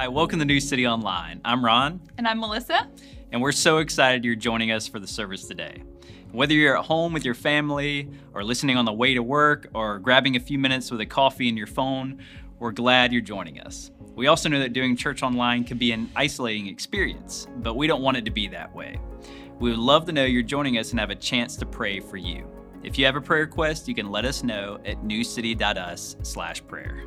Hi, welcome to New City Online. I'm Ron. And I'm Melissa. And we're so excited you're joining us for the service today. Whether you're at home with your family, or listening on the way to work, or grabbing a few minutes with a coffee and your phone, we're glad you're joining us. We also know that doing church online can be an isolating experience, but we don't want it to be that way. We would love to know you're joining us and have a chance to pray for you. If you have a prayer request, you can let us know at newcity.us/prayer.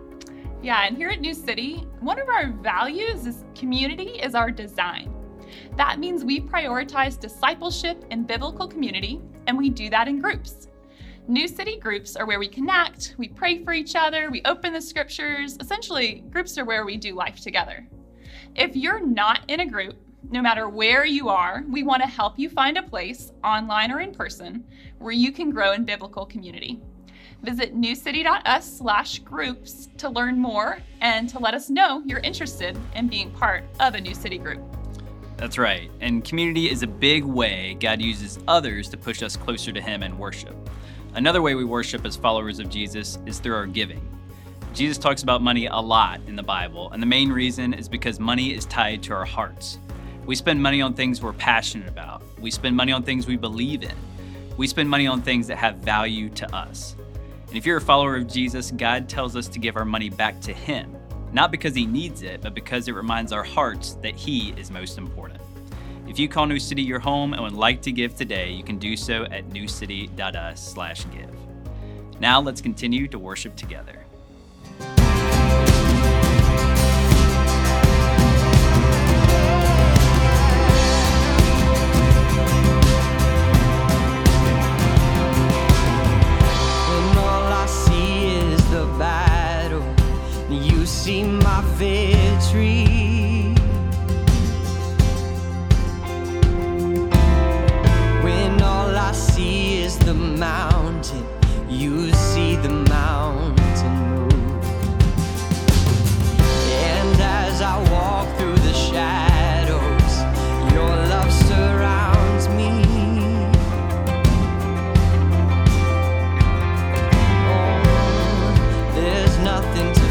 Yeah, and here at New City, one of our values is community is our design. That means we prioritize discipleship and biblical community, and we do that in groups. New City groups are where we connect, we pray for each other, we open the scriptures. Essentially, groups are where we do life together. If you're not in a group, no matter where you are, we want to help you find a place, online or in person, where you can grow in biblical community. Visit newcity.us/groups to learn more and to let us know you're interested in being part of a New City group. That's right. And community is a big way God uses others to push us closer to Him in worship. Another way we worship as followers of Jesus is through our giving. Jesus talks about money a lot in the Bible, and the main reason is because money is tied to our hearts. We spend money on things we're passionate about. We spend money on things we believe in. We spend money on things that have value to us. And if you're a follower of Jesus, God tells us to give our money back to Him, not because He needs it, but because it reminds our hearts that He is most important. If you call New City your home and would like to give today, you can do so at newcity.us/give. Now let's continue to worship together. You see my victory when all I see is the mountain. You see the mountain move, and as I walk through the shadows, your love surrounds me. Oh, there's nothing to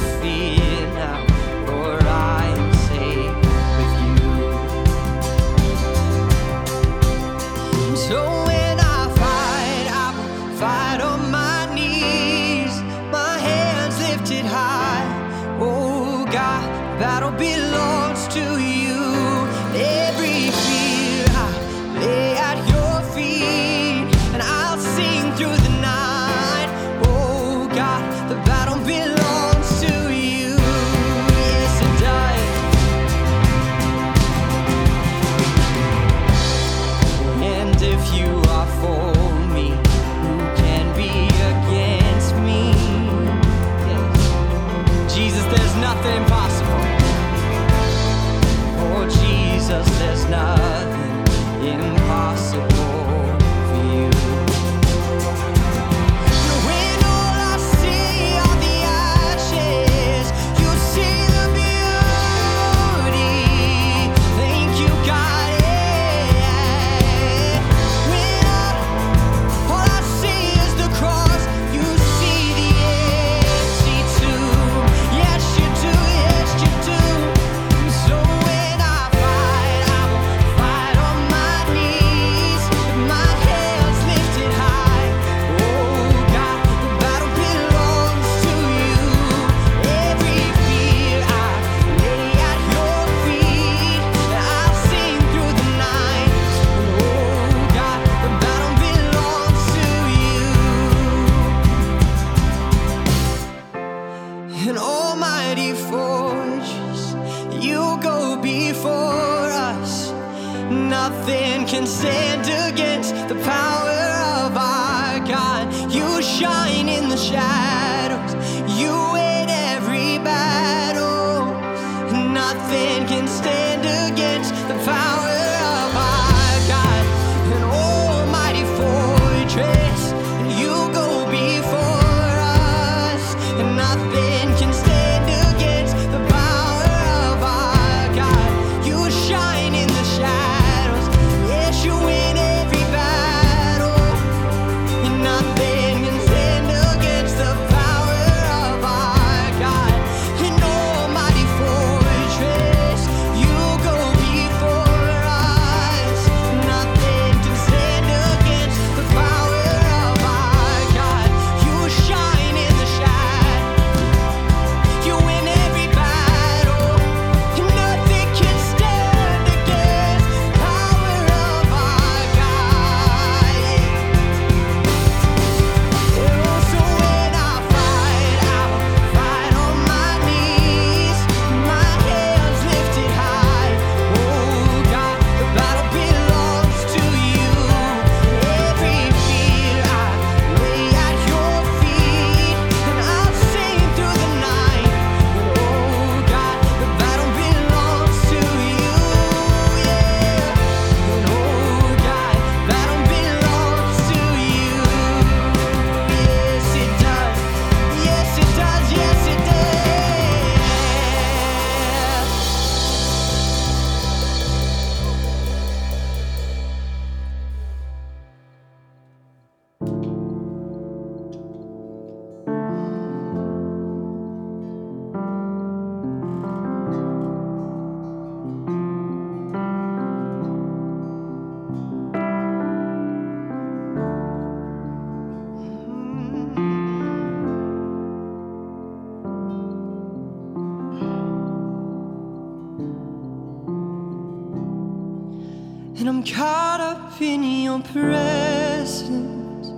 I'm caught up in your presence,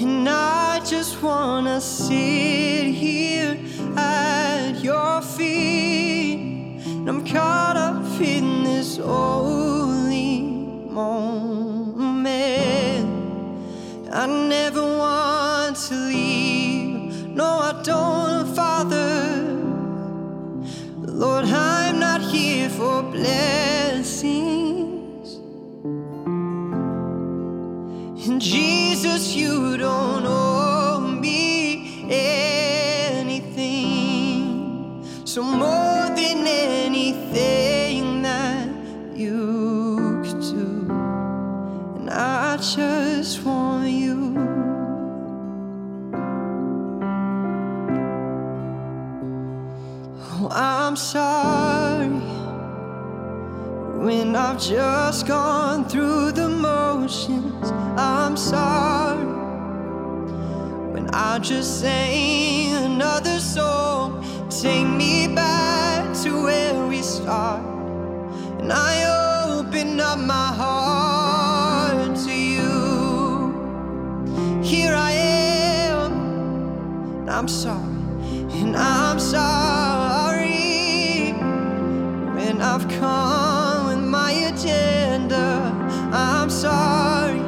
and I just wanna sit here at your feet, and I'm caught up in this holy moment. I never want to leave, no I don't, Father, Lord, I'm not here for blessings. And Jesus, you don't owe me anything, so more than anything that you could do, and I just want you. I'm sorry when I've just gone through the motions. I'm sorry when I just sang another song. Take me back to where we start, and I open up my heart to you. Here I am, and I'm sorry, and I'm sorry I've come with my agenda. I'm sorry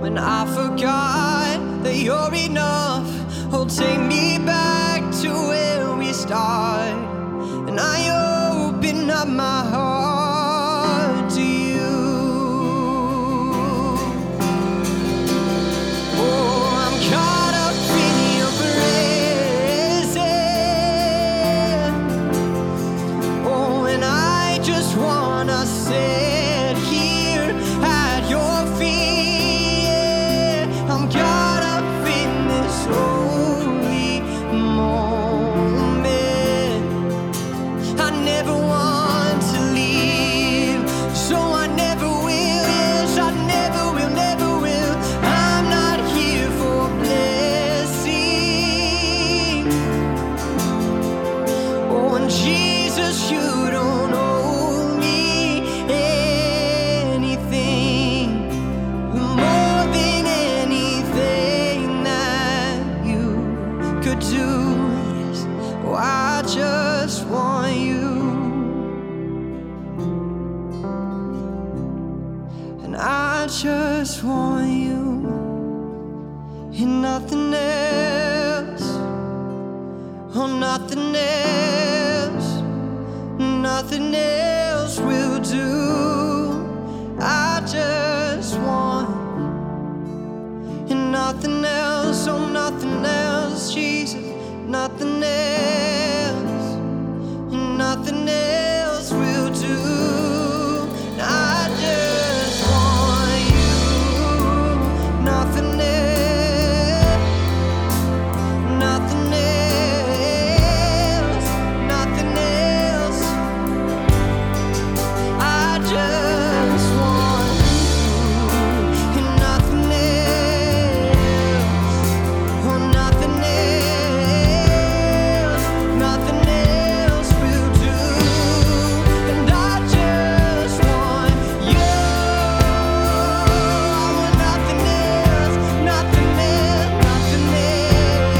when I forgot that you're enough. Oh, take me back to where we start, and I open up my heart to you. Oh, I'm caught up in your presence. Oh, and I just wanna sit here at your feet. Yeah, I'm caught up in this holy moment. I never want to leave, so I never will. Yes, I never will, never will. I'm not here for blessing. Oh, and Jesus, you don't owe me anything, more than anything that you could do. Yes, oh, I just want you, and I just want you, and nothing else. Oh, nothing else. Nothing else will do. I just want you, and nothing else. Oh, nothing else, Jesus. Nothing else, and nothing else will do. And I just want you. Nothing else, nothing else, nothing else. I just want you, and nothing else. Oh, nothing else, nothing else will do. And I just want you. I want nothing else, nothing else, nothing else,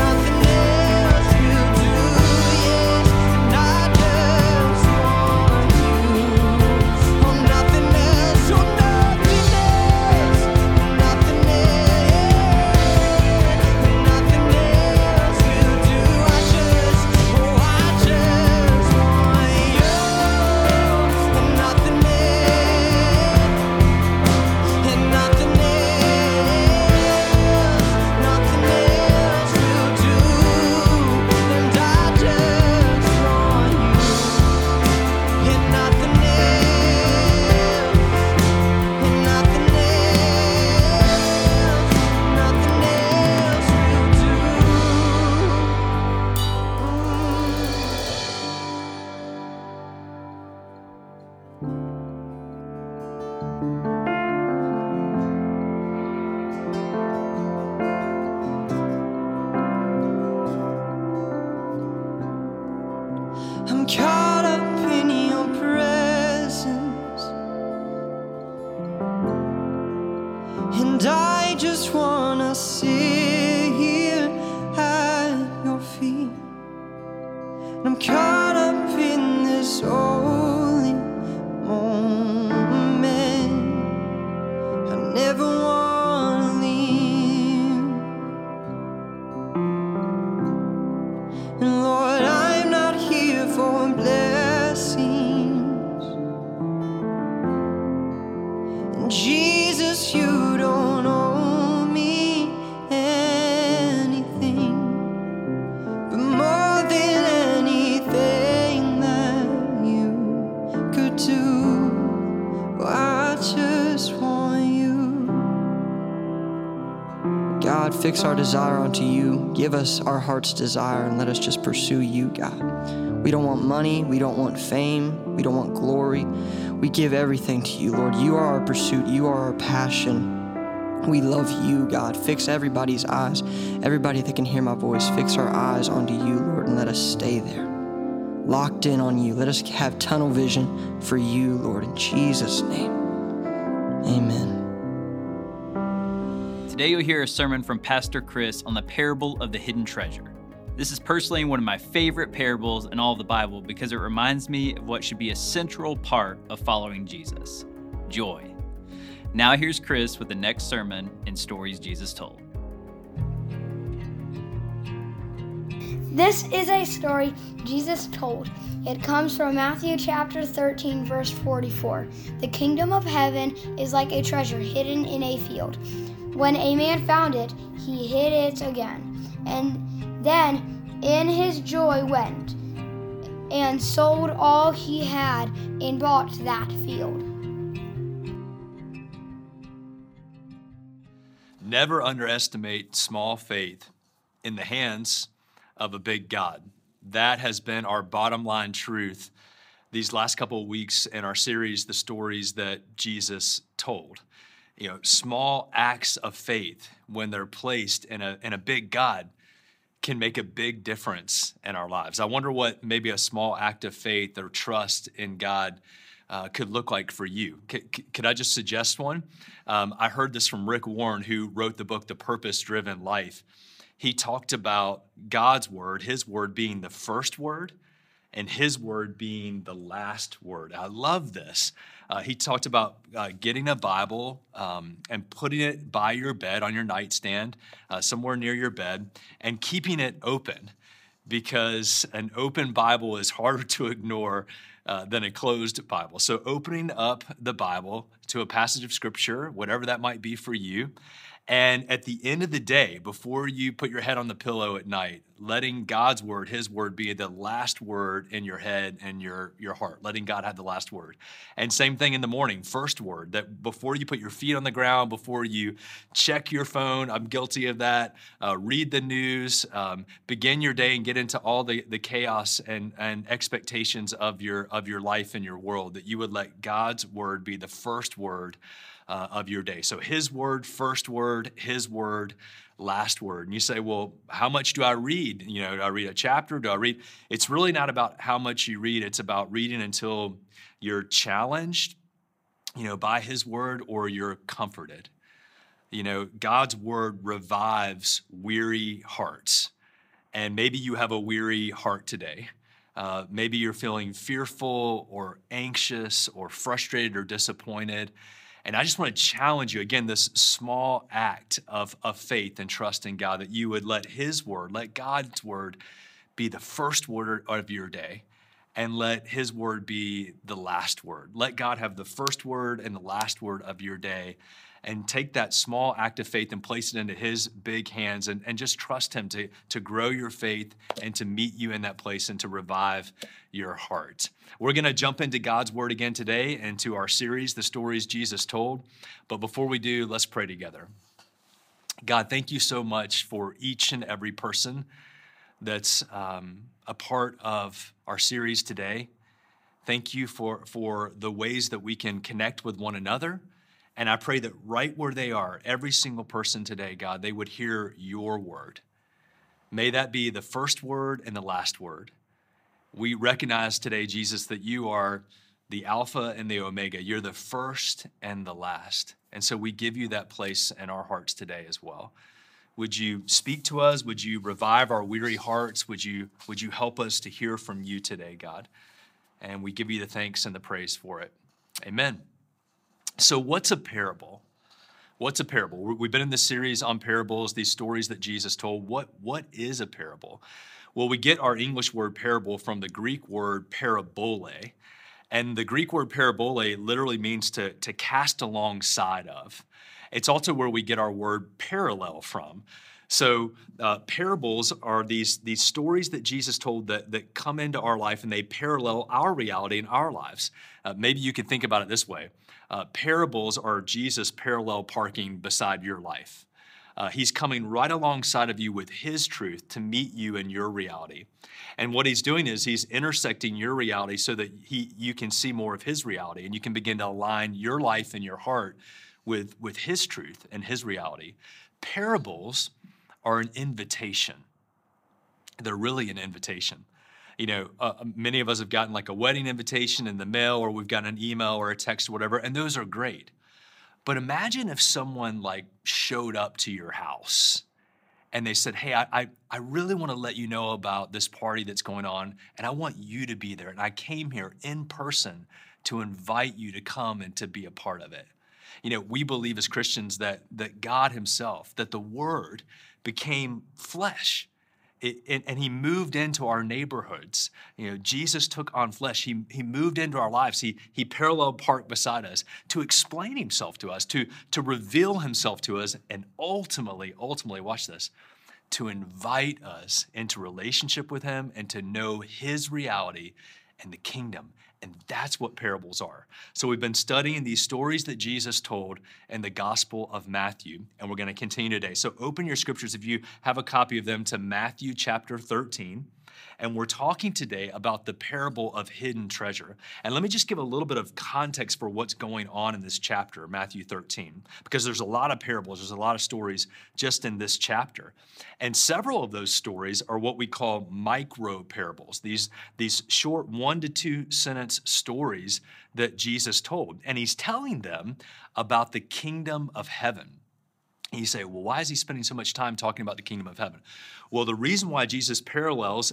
nothing else will do. Yes, and I just want you. fix our desire onto you. Give us our heart's desire and let us just pursue you, God. We don't want money. We don't want fame. We don't want glory. We give everything to you, Lord. You are our pursuit. You are our passion. We love you, God. Fix everybody's eyes, everybody that can hear my voice. Fix our eyes onto you, Lord, and let us stay there, locked in on you. Let us have tunnel vision for you, Lord, in Jesus' name. Amen. Today you'll hear a sermon from Pastor Chris on the parable of the hidden treasure. This is personally one of my favorite parables in all of the Bible because it reminds me of what should be a central part of following Jesus, joy. Now here's Chris with the next sermon in Stories Jesus Told. This is a story Jesus told. It comes from Matthew chapter 13, verse 44. The kingdom of heaven is like a treasure hidden in a field. When a man found it, he hid it again, and then in his joy went and sold all he had and bought that field. Never underestimate small faith in the hands of a big God. That has been our bottom line truth these last couple of weeks in our series, The Stories That Jesus Told. You know, small acts of faith when they're placed in a big God can make a big difference in our lives. I wonder what maybe a small act of faith or trust in God could look like for you. Could I just suggest one? I heard this from Rick Warren, who wrote the book, The Purpose Driven Life. He talked about God's word, his word being the first word and his word being the last word. I love this. He talked about getting a Bible and putting it by your bed on your nightstand, somewhere near your bed, and keeping it open, because an open Bible is harder to ignore than a closed Bible. So opening up the Bible to a passage of scripture, whatever that might be for you, and at the end of the day, before you put your head on the pillow at night, letting God's word, his word, be the last word in your head and your heart, letting God have the last word. And same thing in the morning, first word, that before you put your feet on the ground, before you check your phone, I'm guilty of that, read the news, begin your day and get into all the chaos and expectations of your life and your world, that you would let God's word be the first word of your day. So his word, first word, his word, last word. And you say, well, how much do I read? You know, do I read a chapter? Do I read? It's really not about how much you read. It's about reading until you're challenged, you know, by his word, or you're comforted. You know, God's word revives weary hearts. And maybe you have a weary heart today. Maybe you're feeling fearful or anxious or frustrated or disappointed. And I just want to challenge you, again, this small act of faith and trust in God, that you would let his word, let God's word be the first word of your day, and let his word be the last word. Let God have the first word and the last word of your day, and take that small act of faith and place it into his big hands, and just trust him to grow your faith and to meet you in that place and to revive your heart. We're going to jump into God's word again today and to our series, The Stories Jesus Told. But before we do, let's pray together. God, thank you so much for each and every person that's a part of our series today. Thank you for the ways that we can connect with one another. And I pray that right where they are, every single person today, God, they would hear your word. May that be the first word and the last word. We recognize today, Jesus, that you are the Alpha and the Omega. You're the first and the last. And so we give you that place in our hearts today as well. Would you speak to us? Would you revive our weary hearts? Would you help us to hear from you today, God? And we give you the thanks and the praise for it. Amen. So what's a parable? What's a parable? We've been in this series on parables, these stories that Jesus told. What is a parable? Well, we get our English word parable from the Greek word parabole. And the Greek word parabole literally means to cast alongside of. It's also where we get our word parallel from. So parables are these stories that Jesus told that come into our life and they parallel our reality in our lives. Maybe you could think about it this way. Parables are Jesus parallel parking beside your life. He's coming right alongside of you with his truth to meet you in your reality. And what he's doing is he's intersecting your reality so that you can see more of his reality, and you can begin to align your life and your heart with his truth and his reality. Parables are an invitation. They're really an invitation. You know, many of us have gotten like a wedding invitation in the mail, or we've gotten an email or a text or whatever, and those are great. But imagine if someone like showed up to your house and they said, hey, I really want to let you know about this party that's going on, and I want you to be there. And I came here in person to invite you to come and to be a part of it. You know, we believe as Christians that God himself, that the Word became flesh. And he moved into our neighborhoods. You know, Jesus took on flesh. He moved into our lives. He paralleled parked beside us to explain himself to us, to reveal himself to us, and ultimately, watch this, to invite us into relationship with him and to know his reality and the kingdom. And that's what parables are. So we've been studying these stories that Jesus told in the Gospel of Matthew, and we're going to continue today. So open your scriptures, if you have a copy of them, to Matthew chapter 13. And we're talking today about the parable of hidden treasure. And let me just give a little bit of context for what's going on in this chapter, Matthew 13, because there's a lot of parables, there's a lot of stories just in this chapter. And several of those stories are what we call micro parables, these short 1 to 2 sentence stories that Jesus told. And he's telling them about the kingdom of heaven. And you say, well, why is he spending so much time talking about the kingdom of heaven? Well, the reason why Jesus parallels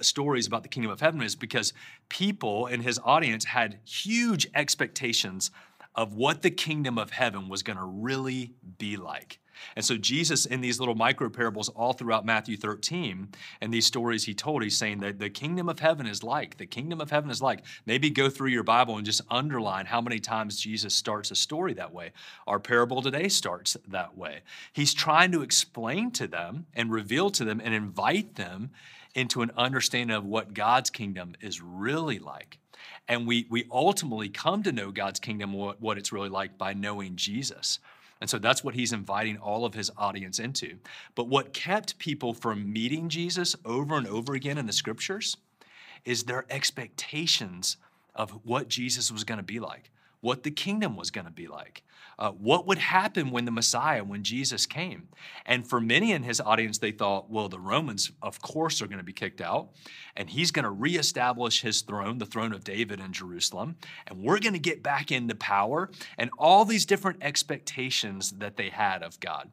stories about the kingdom of heaven is because people in his audience had huge expectations of what the kingdom of heaven was going to really be like. And so Jesus, in these little micro parables all throughout Matthew 13, and these stories he told, he's saying that the kingdom of heaven is like, the kingdom of heaven is like. Maybe go through your Bible and just underline how many times Jesus starts a story that way. Our parable today starts that way. He's trying to explain to them and reveal to them and invite them into an understanding of what God's kingdom is really like. And we ultimately come to know God's kingdom, what it's really like, by knowing Jesus. And so that's what he's inviting all of his audience into. But what kept people from meeting Jesus over and over again in the scriptures is their expectations of what Jesus was going to be like, what the kingdom was going to be like, what would happen when the Messiah, when Jesus came. And for many in his audience, they thought, well, the Romans, of course, are going to be kicked out, and he's going to reestablish his throne, the throne of David in Jerusalem, and we're going to get back into power, and all these different expectations that they had of God.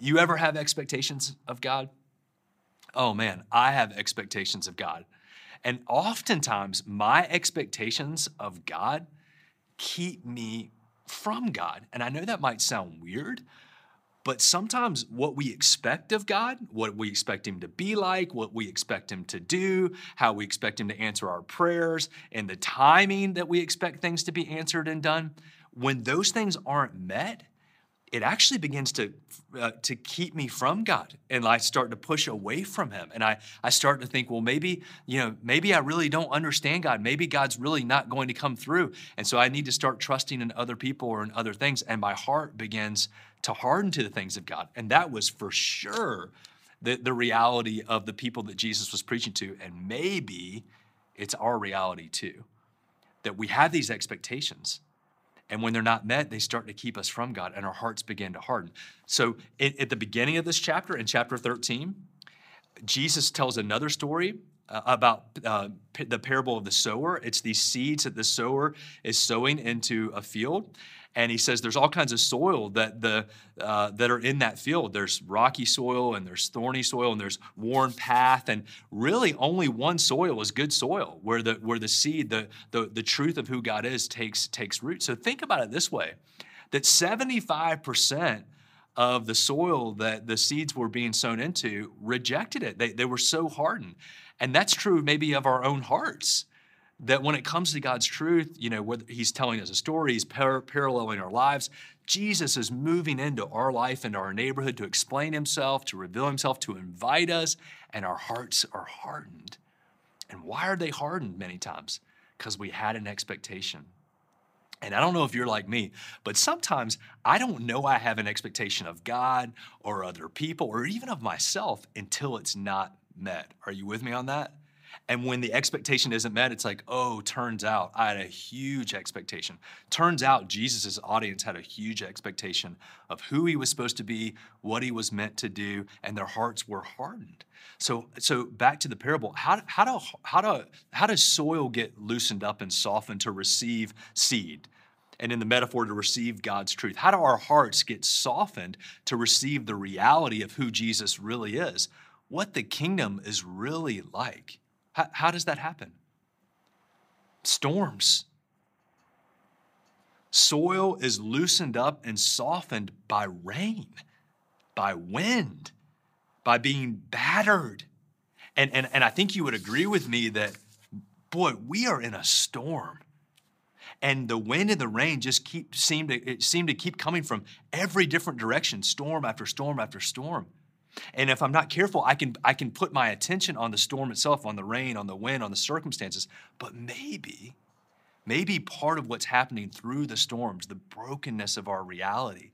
You ever have expectations of God? Oh, man, I have expectations of God. And oftentimes, my expectations of God keep me from God. And I know that might sound weird, but sometimes what we expect of God, what we expect him to be like, what we expect him to do, how we expect him to answer our prayers, and the timing that we expect things to be answered and done, when those things aren't met, it actually begins to keep me from God, and I start to push away from him. And I start to think, well, maybe I really don't understand God. Maybe God's really not going to come through. And so I need to start trusting in other people or in other things. And my heart begins to harden to the things of God. And that was for sure the reality of the people that Jesus was preaching to. And maybe it's our reality too, that we have these expectations. And when they're not met, they start to keep us from God, and our hearts begin to harden. So at the beginning of this chapter, in chapter 13, Jesus tells another story about the parable of the sower. It's these seeds that the sower is sowing into a field. And he says there's all kinds of soil that are in that field. There's rocky soil, and there's thorny soil, and there's worn path, and really only one soil is good soil, where the seed, the truth of who God is, takes root. So think about it this way, that 75% of the soil that the seeds were being sown into rejected it. They were so hardened. And that's true maybe of our own hearts, that when it comes to God's truth, you know, whether he's telling us a story, he's paralleling our lives, Jesus is moving into our life, into our neighborhood, to explain himself, to reveal himself, to invite us, and our hearts are hardened. And why are they hardened many times? Because we had an expectation. And I don't know if you're like me, but sometimes I don't know I have an expectation of God or other people or even of myself until it's not met. Are you with me on that? And when the expectation isn't met, it's like, oh, turns out I had a huge expectation. Turns out Jesus' audience had a huge expectation of who he was supposed to be, what he was meant to do, and their hearts were hardened. So back to the parable, how does soil get loosened up and softened to receive seed? And in the metaphor, to receive God's truth. How do our hearts get softened to receive the reality of who Jesus really is? What the kingdom is really like? How does that happen? Storms. Soil is loosened up and softened by rain, by wind, by being battered. And I think you would agree with me that, boy, we are in a storm. And the wind and the rain just seem to keep coming from every different direction, storm after storm after storm. And if I'm not careful, I can put my attention on the storm itself, on the rain, on the wind, on the circumstances. But maybe part of what's happening through the storms, the brokenness of our reality,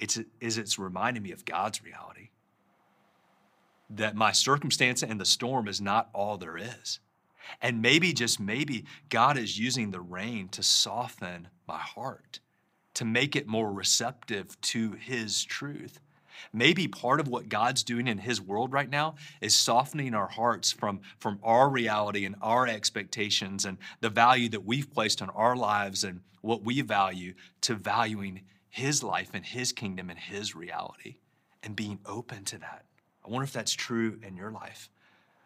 it's reminding me of God's reality. That my circumstance and the storm is not all there is. And maybe, just maybe, God is using the rain to soften my heart, to make it more receptive to his truth. Maybe part of what God's doing in his world right now is softening our hearts from our reality and our expectations and the value that we've placed on our lives and what we value, to valuing his life and his kingdom and his reality and being open to that. I wonder if that's true in your life.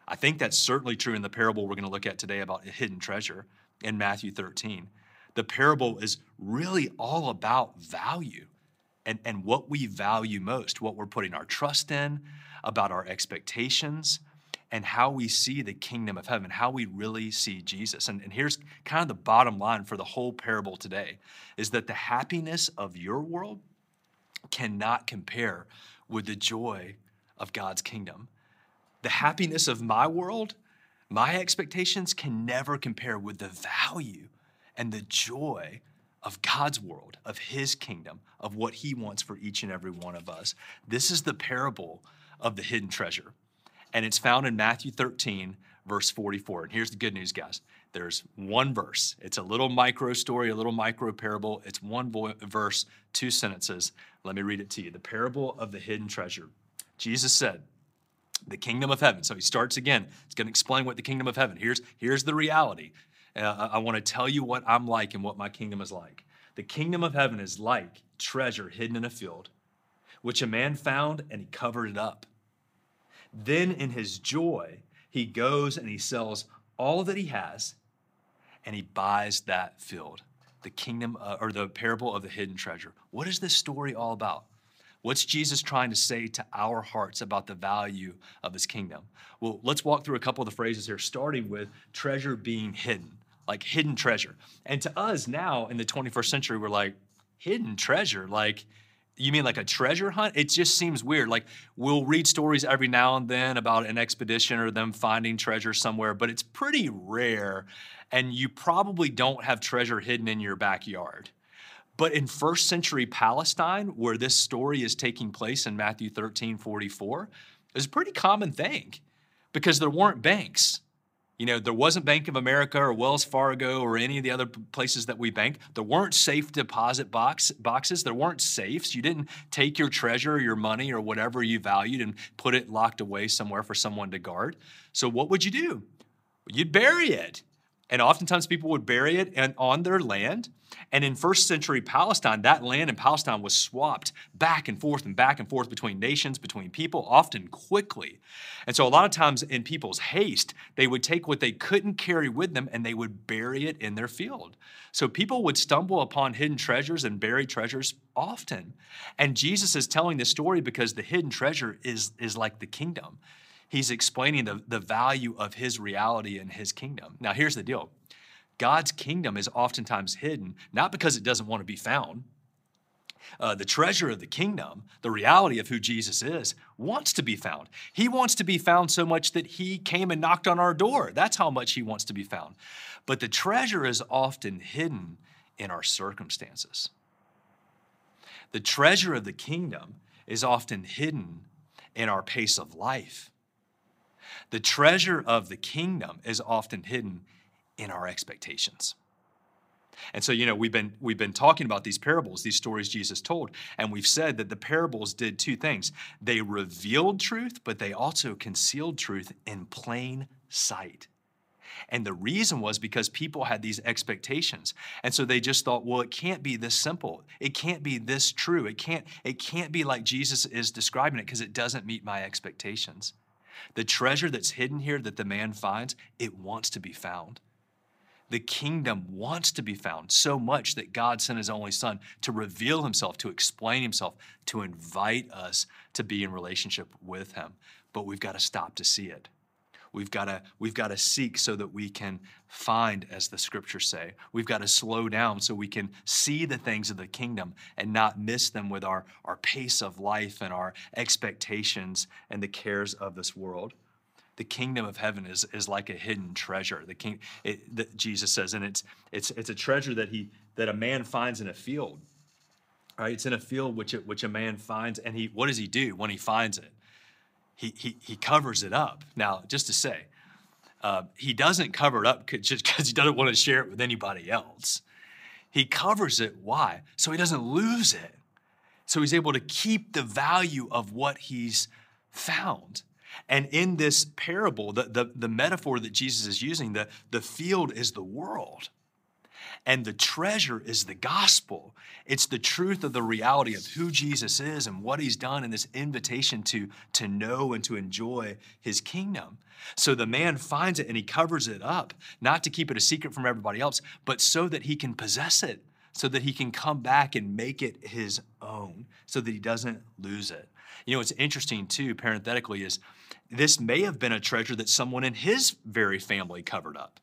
I think that's certainly true in the parable we're going to look at today about a hidden treasure in Matthew 13. The parable is really all about value. And what we value most, what we're putting our trust in, about our expectations, and how we see the kingdom of heaven, how we really see Jesus. And here's kind of the bottom line for the whole parable today, is that the happiness of your world cannot compare with the joy of God's kingdom. The happiness of my world, my expectations, can never compare with the value and the joy of God's world, of his kingdom, of what he wants for each and every one of us. This is the parable of the hidden treasure, and it's found in Matthew 13, verse 44. And here's the good news, guys. There's one verse. It's a little micro story, a little micro parable. It's one verse, two sentences. Let me read it to you. The parable of the hidden treasure. Jesus said, the kingdom of heaven. So he starts again. He's going to explain what the kingdom of heaven. Here's the reality. I want to tell you what I'm like and what my kingdom is like. The kingdom of heaven is like treasure hidden in a field, which a man found and he covered it up. Then in his joy, he goes and he sells all that he has and he buys that field. The kingdom, or the parable of the hidden treasure. What is this story all about? What's Jesus trying to say to our hearts about the value of his kingdom? Well, let's walk through a couple of the phrases here, starting with treasure being hidden, like hidden treasure. And to us now in the 21st century, we're like, hidden treasure? Like, you mean like a treasure hunt? It just seems weird. Like, we'll read stories every now and then about an expedition or them finding treasure somewhere, but it's pretty rare, and you probably don't have treasure hidden in your backyard. But in first century Palestine, where this story is taking place in Matthew 13, 44, it was a pretty common thing because there weren't banks. You know, there wasn't Bank of America or Wells Fargo or any of the other places that we bank. There weren't safe deposit boxes. There weren't safes. You didn't take your treasure or your money or whatever you valued and put it locked away somewhere for someone to guard. So what would you do? You'd bury it. And oftentimes people would bury it on their land. And in first century Palestine, that land in Palestine was swapped back and forth between nations, between people, often quickly. And so a lot of times in people's haste, they would take what they couldn't carry with them and they would bury it in their field. So people would stumble upon hidden treasures and buried treasures often. And Jesus is telling this story because the hidden treasure is like the kingdom. He's explaining the value of his reality and his kingdom. Now, here's the deal. God's kingdom is oftentimes hidden, not because it doesn't want to be found. The treasure of the kingdom, the reality of who Jesus is, wants to be found. He wants to be found so much that he came and knocked on our door. That's how much he wants to be found. But the treasure is often hidden in our circumstances. The treasure of the kingdom is often hidden in our pace of life. The treasure of the kingdom is often hidden in our expectations. And so, we've been talking about these parables, these stories Jesus told, and we've said that the parables did two things. They revealed truth, but they also concealed truth in plain sight. And the reason was because people had these expectations. And so they just thought, well, it can't be this simple. It can't be this true. It can't be like Jesus is describing it because it doesn't meet my expectations. The treasure that's hidden here that the man finds, it wants to be found. The kingdom wants to be found so much that God sent his only son to reveal himself, to explain himself, to invite us to be in relationship with him. But we've got to stop to see it. We've got to seek so that we can find, as the scriptures say. We've got to slow down so we can see the things of the kingdom and not miss them with our pace of life and our expectations and the cares of this world. The kingdom of heaven is like a hidden treasure. Jesus says, and it's a treasure that a man finds in a field. Right? It's in a field which a man finds, and what does he do when he finds it? He covers it up. Now, just to say, he doesn't cover it up just because he doesn't want to share it with anybody else. He covers it, why? So he doesn't lose it. So he's able to keep the value of what he's found. And in this parable, the metaphor that Jesus is using, the field is the world. And the treasure is the gospel. It's the truth of the reality of who Jesus is and what he's done in this invitation to know and to enjoy his kingdom. So the man finds it and he covers it up, not to keep it a secret from everybody else, but so that he can possess it, so that he can come back and make it his own, so that he doesn't lose it. What's interesting too, parenthetically, is this may have been a treasure that someone in his very family covered up.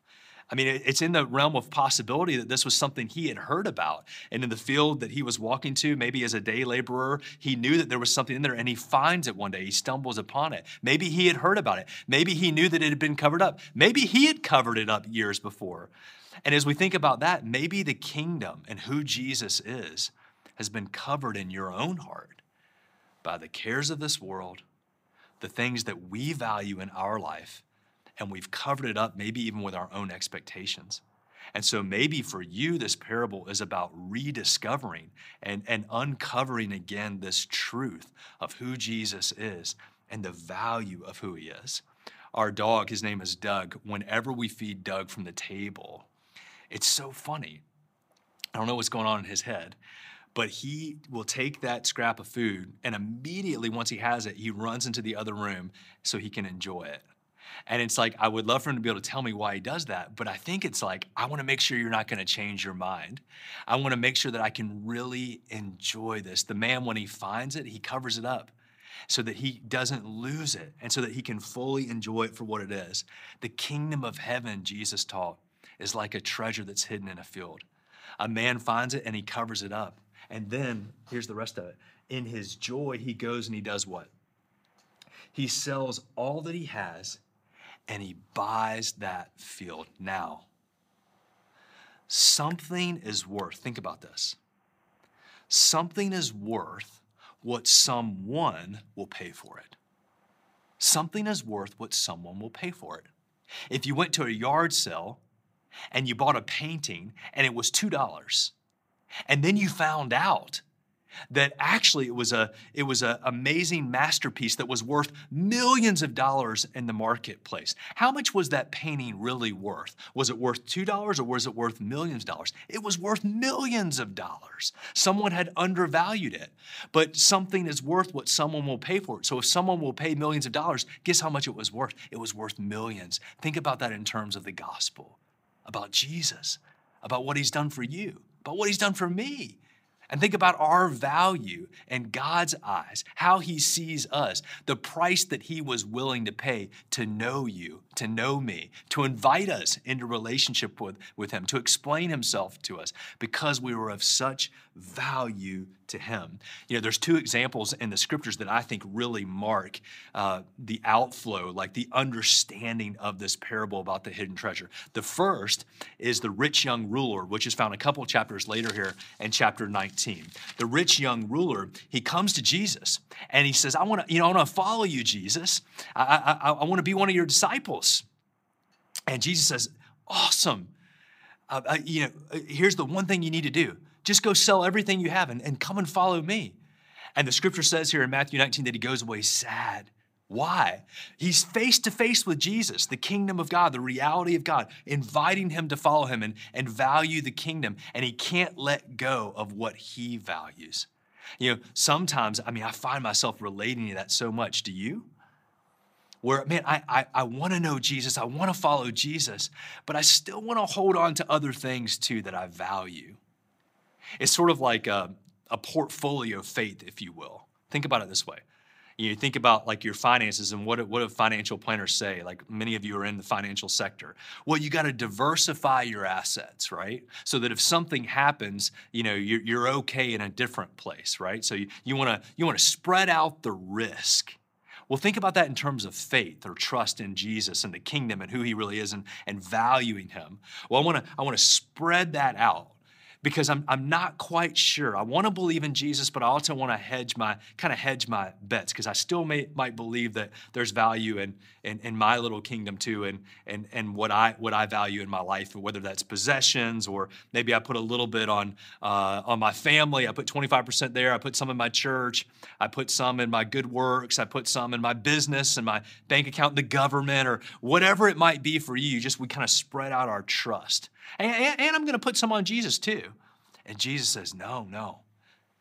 It's in the realm of possibility that this was something he had heard about. And in the field that he was walking to, maybe as a day laborer, he knew that there was something in there and he finds it one day. He stumbles upon it. Maybe he had heard about it. Maybe he knew that it had been covered up. Maybe he had covered it up years before. And as we think about that, maybe the kingdom and who Jesus is has been covered in your own heart by the cares of this world, the things that we value in our life, and we've covered it up, maybe even with our own expectations. And so maybe for you, this parable is about rediscovering and uncovering again this truth of who Jesus is and the value of who he is. Our dog, his name is Doug. Whenever we feed Doug from the table, it's so funny. I don't know what's going on in his head, but he will take that scrap of food and immediately once he has it, he runs into the other room so he can enjoy it. And it's like, I would love for him to be able to tell me why he does that, but I think it's like, I want to make sure you're not going to change your mind. I want to make sure that I can really enjoy this. The man, when he finds it, he covers it up so that he doesn't lose it and so that he can fully enjoy it for what it is. The kingdom of heaven, Jesus taught, is like a treasure that's hidden in a field. A man finds it and he covers it up. And then, here's the rest of it. In his joy, he goes and he does what? He sells all that he has and he buys that field. Now, something is worth, think about this. Something is worth what someone will pay for it. Something is worth what someone will pay for it. If you went to a yard sale and you bought a painting and it was $2, and then you found out that actually it was an amazing masterpiece that was worth millions of dollars in the marketplace. How much was that painting really worth? Was it worth $2 or was it worth millions of dollars? It was worth millions of dollars. Someone had undervalued it, but something is worth what someone will pay for it. So if someone will pay millions of dollars, guess how much it was worth? It was worth millions. Think about that in terms of the gospel, about Jesus, about what he's done for you, about what he's done for me. And think about our value in God's eyes, how he sees us, the price that he was willing to pay to know you, to know me, to invite us into relationship with him, to explain himself to us because we were of such value to him. You know, there's two examples in the scriptures that I think really mark the outflow, like the understanding of this parable about the hidden treasure. The first is the rich young ruler, which is found a couple chapters later here in chapter 19. The rich young ruler, he comes to Jesus and he says, I want to follow you, Jesus. I want to be one of your disciples. And Jesus says, awesome. Here's the one thing you need to do. Just go sell everything you have and come and follow me. And the scripture says here in Matthew 19 that he goes away sad. Why? He's face to face with Jesus, the kingdom of God, the reality of God, inviting him to follow him and value the kingdom. And he can't let go of what he values. You know, sometimes, I find myself relating to that so much. Do you? Where, man, I want to know Jesus. I want to follow Jesus, but I still want to hold on to other things too that I value. It's sort of like a portfolio of faith, if you will. Think about it this way. You think about like your finances and what do financial planners say? Like many of you are in the financial sector. Well, you got to diversify your assets, right? So that if something happens, you're okay in a different place, right? So you want to spread out the risk. Well, think about that in terms of faith or trust in Jesus and the kingdom and who he really is and valuing him. Well, I want to spread that out. Because I'm not quite sure. I want to believe in Jesus, but I also want to hedge my bets because I still might believe that there's value in my little kingdom too, and what I value in my life, whether that's possessions or maybe I put a little bit on my family. I put 25% there. I put some in my church. I put some in my good works. I put some in my business and my bank account, the government, or whatever it might be for you. Just we kind of spread out our trust. And I'm going to put some on Jesus too. And Jesus says, no.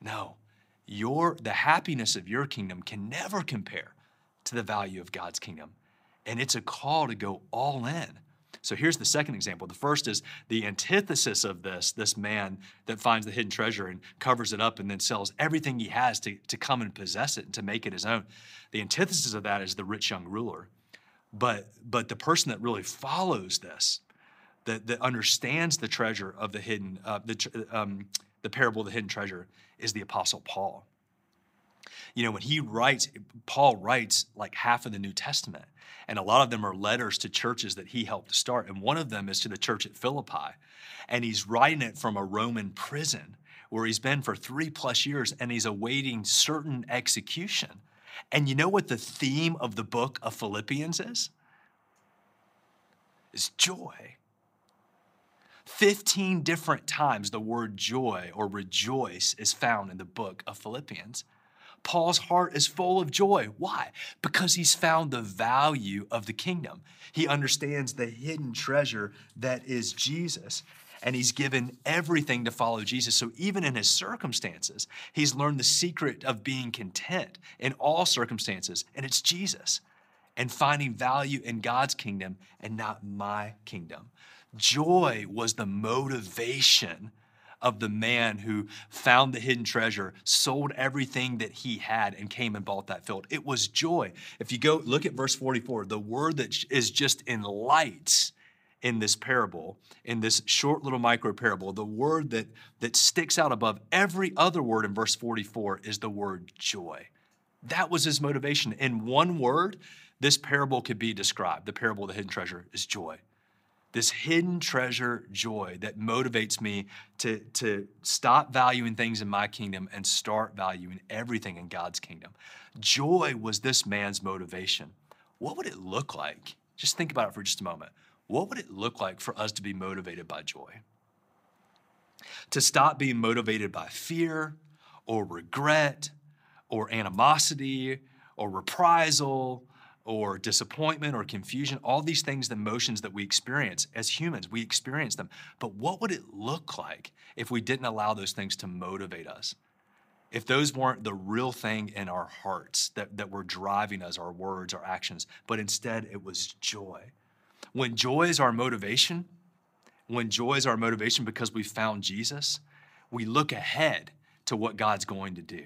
The happiness of your kingdom can never compare to the value of God's kingdom. And it's a call to go all in. So here's the second example. The first is the antithesis of this man that finds the hidden treasure and covers it up and then sells everything he has to come and possess it and to make it his own. The antithesis of that is the rich young ruler. But the person that really follows this, that understands the treasure of the hidden, the parable of the hidden treasure is the Apostle Paul. You know, when Paul writes like half of the New Testament, and a lot of them are letters to churches that he helped start. And one of them is to the church at Philippi, and he's writing it from a Roman prison where he's been for 3+ years, and he's awaiting certain execution. And you know what the theme of the book of Philippians is? It's joy. 15 different times the word joy or rejoice is found in the book of Philippians. Paul's heart is full of joy. Why? Because he's found the value of the kingdom. He understands the hidden treasure that is Jesus, and he's given everything to follow Jesus. So even in his circumstances, he's learned the secret of being content in all circumstances, and it's Jesus, and finding value in God's kingdom and not my kingdom. Joy was the motivation of the man who found the hidden treasure, sold everything that he had, and came and bought that field. It was joy. If you go look at verse 44, the word that is just in lights in this parable, in this short little micro parable, the word that sticks out above every other word in verse 44 is the word joy. That was his motivation. In one word, this parable could be described. The parable of the hidden treasure is joy. This hidden treasure joy that motivates me to stop valuing things in my kingdom and start valuing everything in God's kingdom. Joy was this man's motivation. What would it look like? Just think about it for just a moment. What would it look like for us to be motivated by joy? To stop being motivated by fear or regret or animosity or reprisal or disappointment or confusion, all these things, the emotions that we experience as humans, we experience them. But what would it look like if we didn't allow those things to motivate us? If those weren't the real thing in our hearts that were driving us, our words, our actions, but instead it was joy. When joy is our motivation, because we found Jesus, we look ahead to what God's going to do.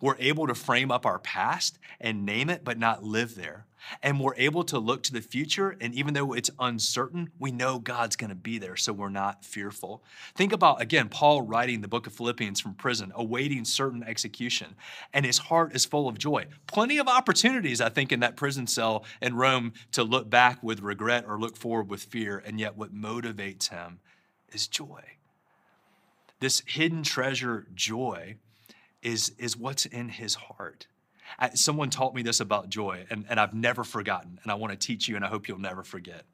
We're able to frame up our past and name it, but not live there. And we're able to look to the future, and even though it's uncertain, we know God's going to be there, so we're not fearful. Think about, again, Paul writing the book of Philippians from prison, awaiting certain execution, and his heart is full of joy. Plenty of opportunities, I think, in that prison cell in Rome to look back with regret or look forward with fear, and yet what motivates him is joy. This hidden treasure joy is what's in his heart. Someone taught me this about joy, and I've never forgotten, and I want to teach you, and I hope you'll never forget.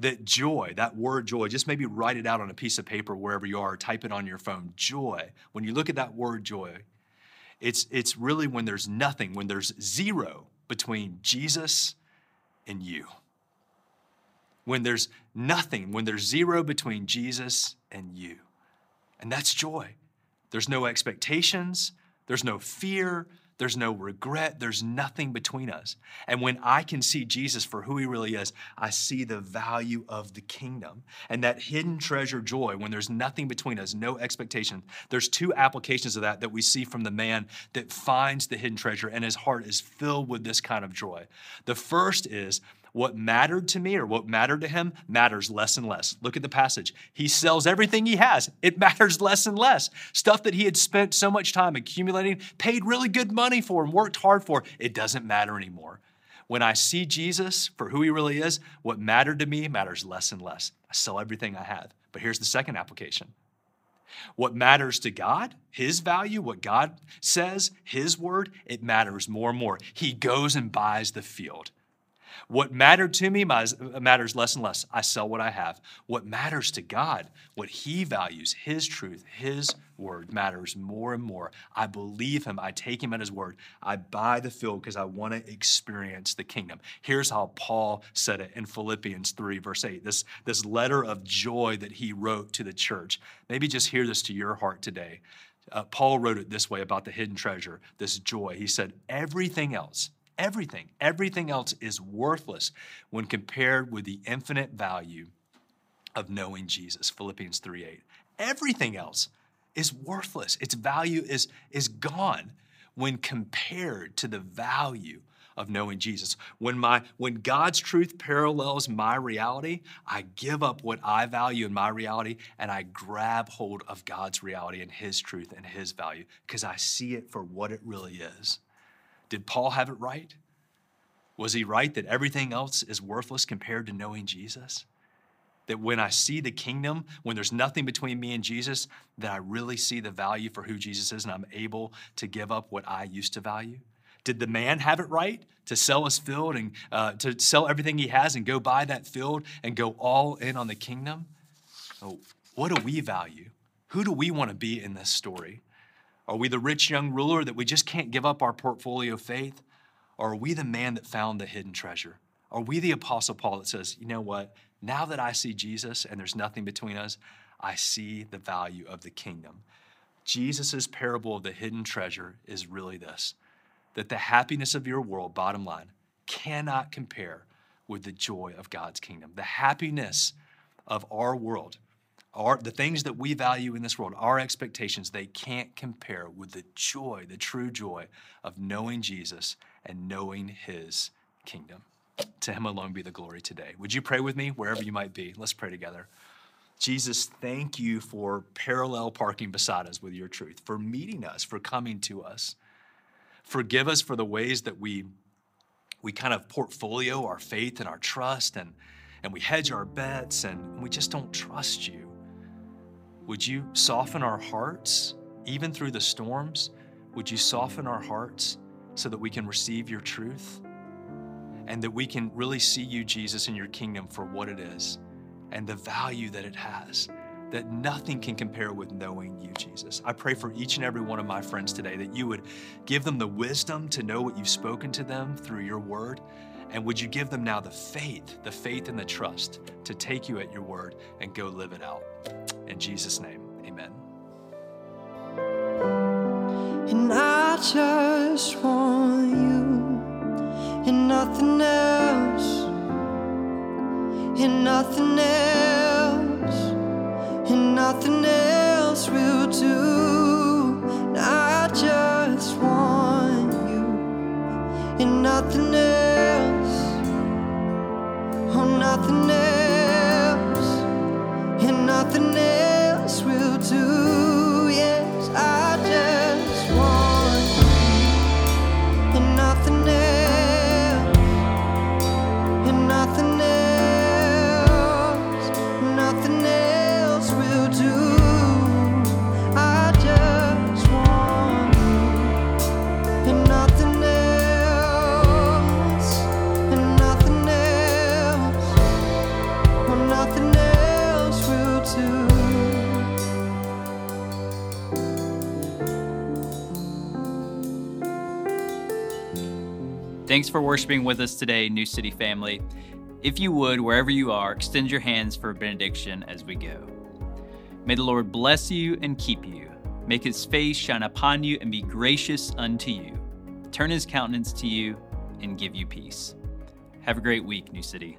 That joy, that word joy, just maybe write it out on a piece of paper wherever you are, type it on your phone. Joy, when you look at that word joy, it's really when there's nothing, when there's zero between Jesus and you. When there's nothing, when there's zero between Jesus and you. And that's joy. There's no expectations, there's no fear, there's no regret, there's nothing between us. And when I can see Jesus for who he really is, I see the value of the kingdom. And that hidden treasure joy, when there's nothing between us, no expectation, there's two applications of that we see from the man that finds the hidden treasure and his heart is filled with this kind of joy. The first is, what mattered to me or what mattered to him matters less and less. Look at the passage. He sells everything he has. It matters less and less. Stuff that he had spent so much time accumulating, paid really good money for and worked hard for, it doesn't matter anymore. When I see Jesus for who he really is, what mattered to me matters less and less. I sell everything I have. But here's the second application. What matters to God, his value, what God says, his word, it matters more and more. He goes and buys the field. What mattered to me matters less and less. I sell what I have. What matters to God, what he values, his truth, his word matters more and more. I believe him. I take him at his word. I buy the field because I want to experience the kingdom. Here's how Paul said it in Philippians 3, verse 8, this letter of joy that he wrote to the church. Maybe just hear this to your heart today. Paul wrote it this way about the hidden treasure, this joy. He said, everything else is worthless when compared with the infinite value of knowing Jesus, Philippians 3:8. Everything else is worthless. Its value is gone when compared to the value of knowing Jesus. When God's truth parallels my reality, I give up what I value in my reality and I grab hold of God's reality and his truth and his value because I see it for what it really is. Did Paul have it right? Was he right that everything else is worthless compared to knowing Jesus? That when I see the kingdom, when there's nothing between me and Jesus, that I really see the value for who Jesus is and I'm able to give up what I used to value? Did the man have it right to sell his field and to sell everything he has and go buy that field and go all in on the kingdom? Oh, what do we value? Who do we want to be in this story? Are we the rich young ruler that we just can't give up our portfolio of faith? Or are we the man that found the hidden treasure? Are we the Apostle Paul that says, you know what? Now that I see Jesus and there's nothing between us, I see the value of the kingdom. Jesus's parable of the hidden treasure is really this, that the happiness of your world, bottom line, cannot compare with the joy of God's kingdom. The happiness of our world, the things that we value in this world, our expectations, they can't compare with the joy, the true joy of knowing Jesus and knowing his kingdom. To him alone be the glory today. Would you pray with me wherever you might be? Let's pray together. Jesus, thank you for parallel parking beside us with your truth, for meeting us, for coming to us. Forgive us for the ways that we kind of portfolio our faith and our trust and we hedge our bets and we just don't trust you. Would you soften our hearts, even through the storms? Would you soften our hearts so that we can receive your truth and that we can really see you, Jesus, in your kingdom for what it is and the value that it has, that nothing can compare with knowing you, Jesus. I pray for each and every one of my friends today that you would give them the wisdom to know what you've spoken to them through your word. And would you give them now the faith and the trust to take you at your word and go live it out? In Jesus' name, amen. And I just want you and nothing else, and nothing else, and nothing else will do. And I just want and nothing else, oh nothing else, and nothing else will do. Yes, I just want you, and nothing else, and nothing else. Thanks for worshiping with us today, New City family. If you would, wherever you are, extend your hands for a benediction as we go. May the Lord bless you and keep you. Make his face shine upon you and be gracious unto you. Turn his countenance to you and give you peace. Have a great week, New City.